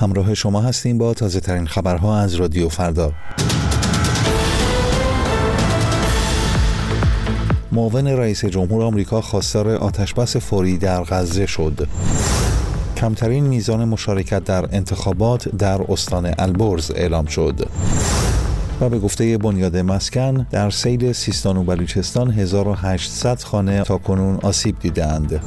همراه شما هستیم با تازه ترین خبرها از رادیو فردا. معاون رئیس جمهور آمریکا خواستار آتشبس فوری در غزه شد. کمترین میزان مشارکت در انتخابات در استان البرز اعلام شد. و به گفته بنیاد مسکن در سیل سیستان و بلوچستان 1800 خانه تاکنون آسیب دیدند.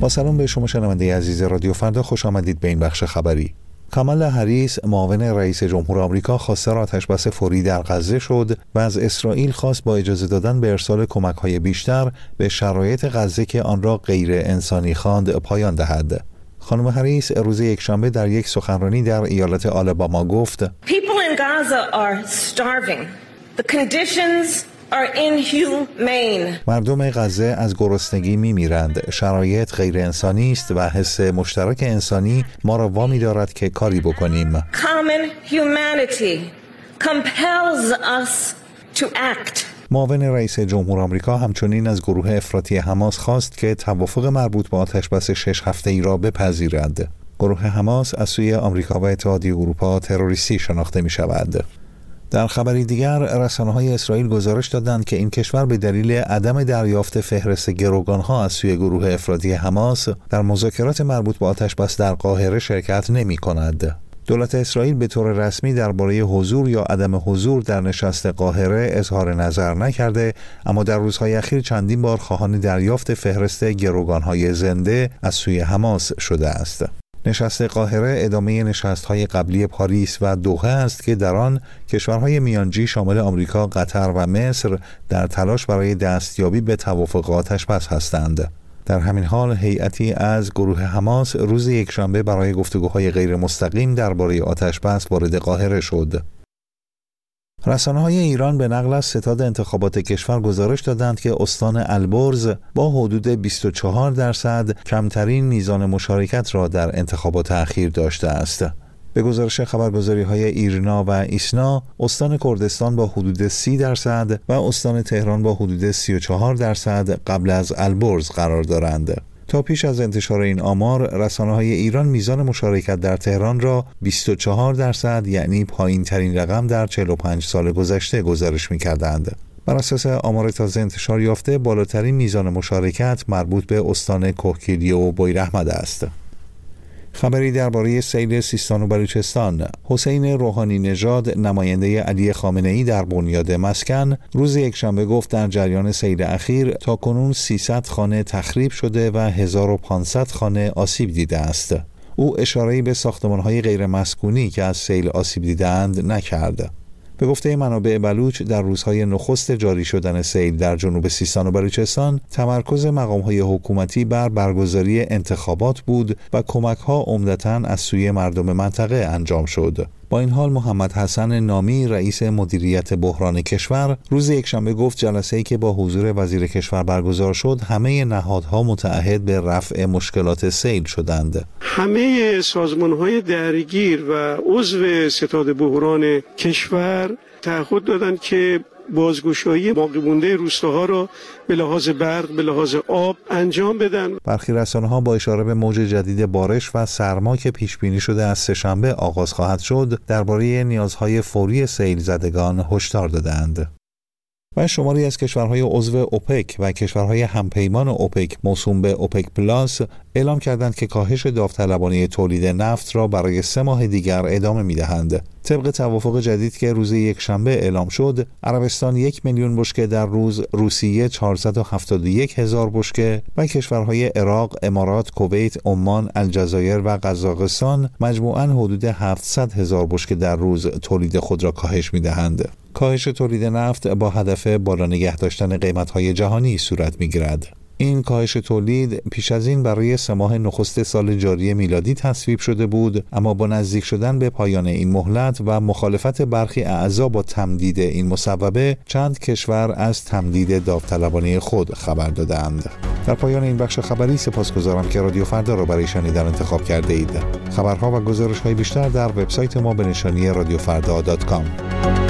با سلام به شما شنونده عزیز رادیو فردا، خوش آمدید به این بخش خبری. کامالا هریس معاون رئیس جمهور آمریکا خواستار آتشبس فوری در غزه شد و از اسرائیل خواست با اجازه دادن به ارسال کمک‌های بیشتر به شرایط غزه که آن را غیر انسانی خواند پایان دهد. خانم هریس روز یکشنبه در یک سخنرانی در ایالت آلاباما گفت: People in Gaza are starving. The conditions are inhumane. مردم غزه از گرسنگی میمیرند. شرایط غیر انسانی است و حس مشترک انسانی ما را وامی دارد که کاری بکنیم. Common humanity compels us to act. معاون رئیس جمهور آمریکا همچنین از گروه افراطی حماس خواست که توافق مربوط به آتشبس 6 هفته‌ای را بپذیرد. گروه حماس از سوی آمریکا و اتحادیه اروپا تروریستی شناخته می شود. در خبری دیگر، رسانه‌های اسرائیل گزارش دادند که این کشور به دلیل عدم دریافت فهرست گروگان‌ها از سوی گروه افراطی حماس در مذاکرات مربوط به آتشبس در قاهره شرکت نمی‌کند. دولت اسرائیل به طور رسمی درباره حضور یا عدم حضور در نشست قاهره اظهار نظر نکرده، اما در روزهای اخیر چندین بار خواهان دریافت فهرست گروگان‌های زنده از سوی حماس شده است. نشست قاهره ادامه نشست‌های قبلی پاریس و دوحه است که در آن کشورهای میانجی شامل آمریکا، قطر و مصر در تلاش برای دستیابی به توافق آتش‌بس هستند. در همین حال هیئتی از گروه حماس روز یکشنبه برای گفتگوهای غیر مستقیم درباره آتشبس وارد قاهره شد. رسانه‌های ایران به نقل از ستاد انتخابات کشور گزارش دادند که استان البرز با حدود 24% کمترین میزان مشارکت را در انتخابات اخیر داشته است. به گزارش خبرگزاری‌های ایرنا و ایسنا، استان کردستان با حدود 30% و استان تهران با حدود 34% قبل از البرز قرار دارند. تا پیش از انتشار این آمار، رسانه‌های ایران میزان مشارکت در تهران را 24%، یعنی پایین‌ترین رقم در 45 سال گذشته گزارش می‌کردند. بر اساس آمار تازه انتشار یافته، بالاترین میزان مشارکت مربوط به استان کوهگیلیه و بویراحمد است. خبری درباره سیل سیستان و بلوچستان. حسین روحانی نژاد نماینده علی خامنه‌ای در بنیاد مسکن روز یکشنبه گفت در جریان سیل اخیر تاکنون 300 خانه تخریب شده و 1500 خانه آسیب دیده است. او اشاره‌ای به ساختمان‌های غیر مسکونی که از سیل آسیب دیدند نکرد. به گفته منابع بلوچ، در روزهای نخست جاری شدن سیل در جنوب سیستان و بلوچستان تمرکز مقام‌های حکومتی بر برگزاری انتخابات بود و کمک‌ها عمدتاً از سوی مردم منطقه انجام شد. با این حال محمد حسن نامی رئیس مدیریت بحران کشور روز یکشنبه گفت جلسه‌ای که با حضور وزیر کشور برگزار شد همه نهادها متعهد به رفع مشکلات سیل شدند. همه سازمان‌های درگیر و عضو ستاد بحران کشور تعهد دادند که بازگشایی باقی مانده روستاها را به لحاظ برق، به لحاظ آب انجام بدن. برخی رسانه‌ها با اشاره به موج جدید بارش و سرما که پیش بینی شده از سه‌شنبه آغاز خواهد شد، درباره نیازهای فوری سیل زدگان هشدار دادند. و شماری از کشورهای عضو اوپک و کشورهای همپیمان اوپک موسوم به اوپک پلاس اعلام کردند که کاهش داوطلبانه تولید نفت را برای 3 ماه دیگر ادامه می‌دهند. طبق توافق جدید که روز یکشنبه اعلام شد، عربستان 1 میلیون بشکه در روز، روسیه 471000 بشکه و کشورهای عراق، امارات، کویت، عمان، الجزایر و قزاقستان مجموعاً حدود 700000 بشکه در روز تولید خود را کاهش می‌دهند. کاهش تولید نفت با هدف بالا نگه داشتن قیمت‌های جهانی صورت می‌گیرد. این کاهش تولید پیش از این برای 3 ماه نخست سال جاری میلادی تصویب شده بود، اما با نزدیک شدن به پایان این مهلت و مخالفت برخی اعضا با تمدید این مصوبه، چند کشور از تمدید داوطلبانه خود خبر دادند. در پایان این بخش خبری سپاسگزارم که رادیو فردا را برای شنیدن انتخاب کرده اید. خبرها و گزارش‌های بیشتر در وبسایت ما به نشانی radiofarda.com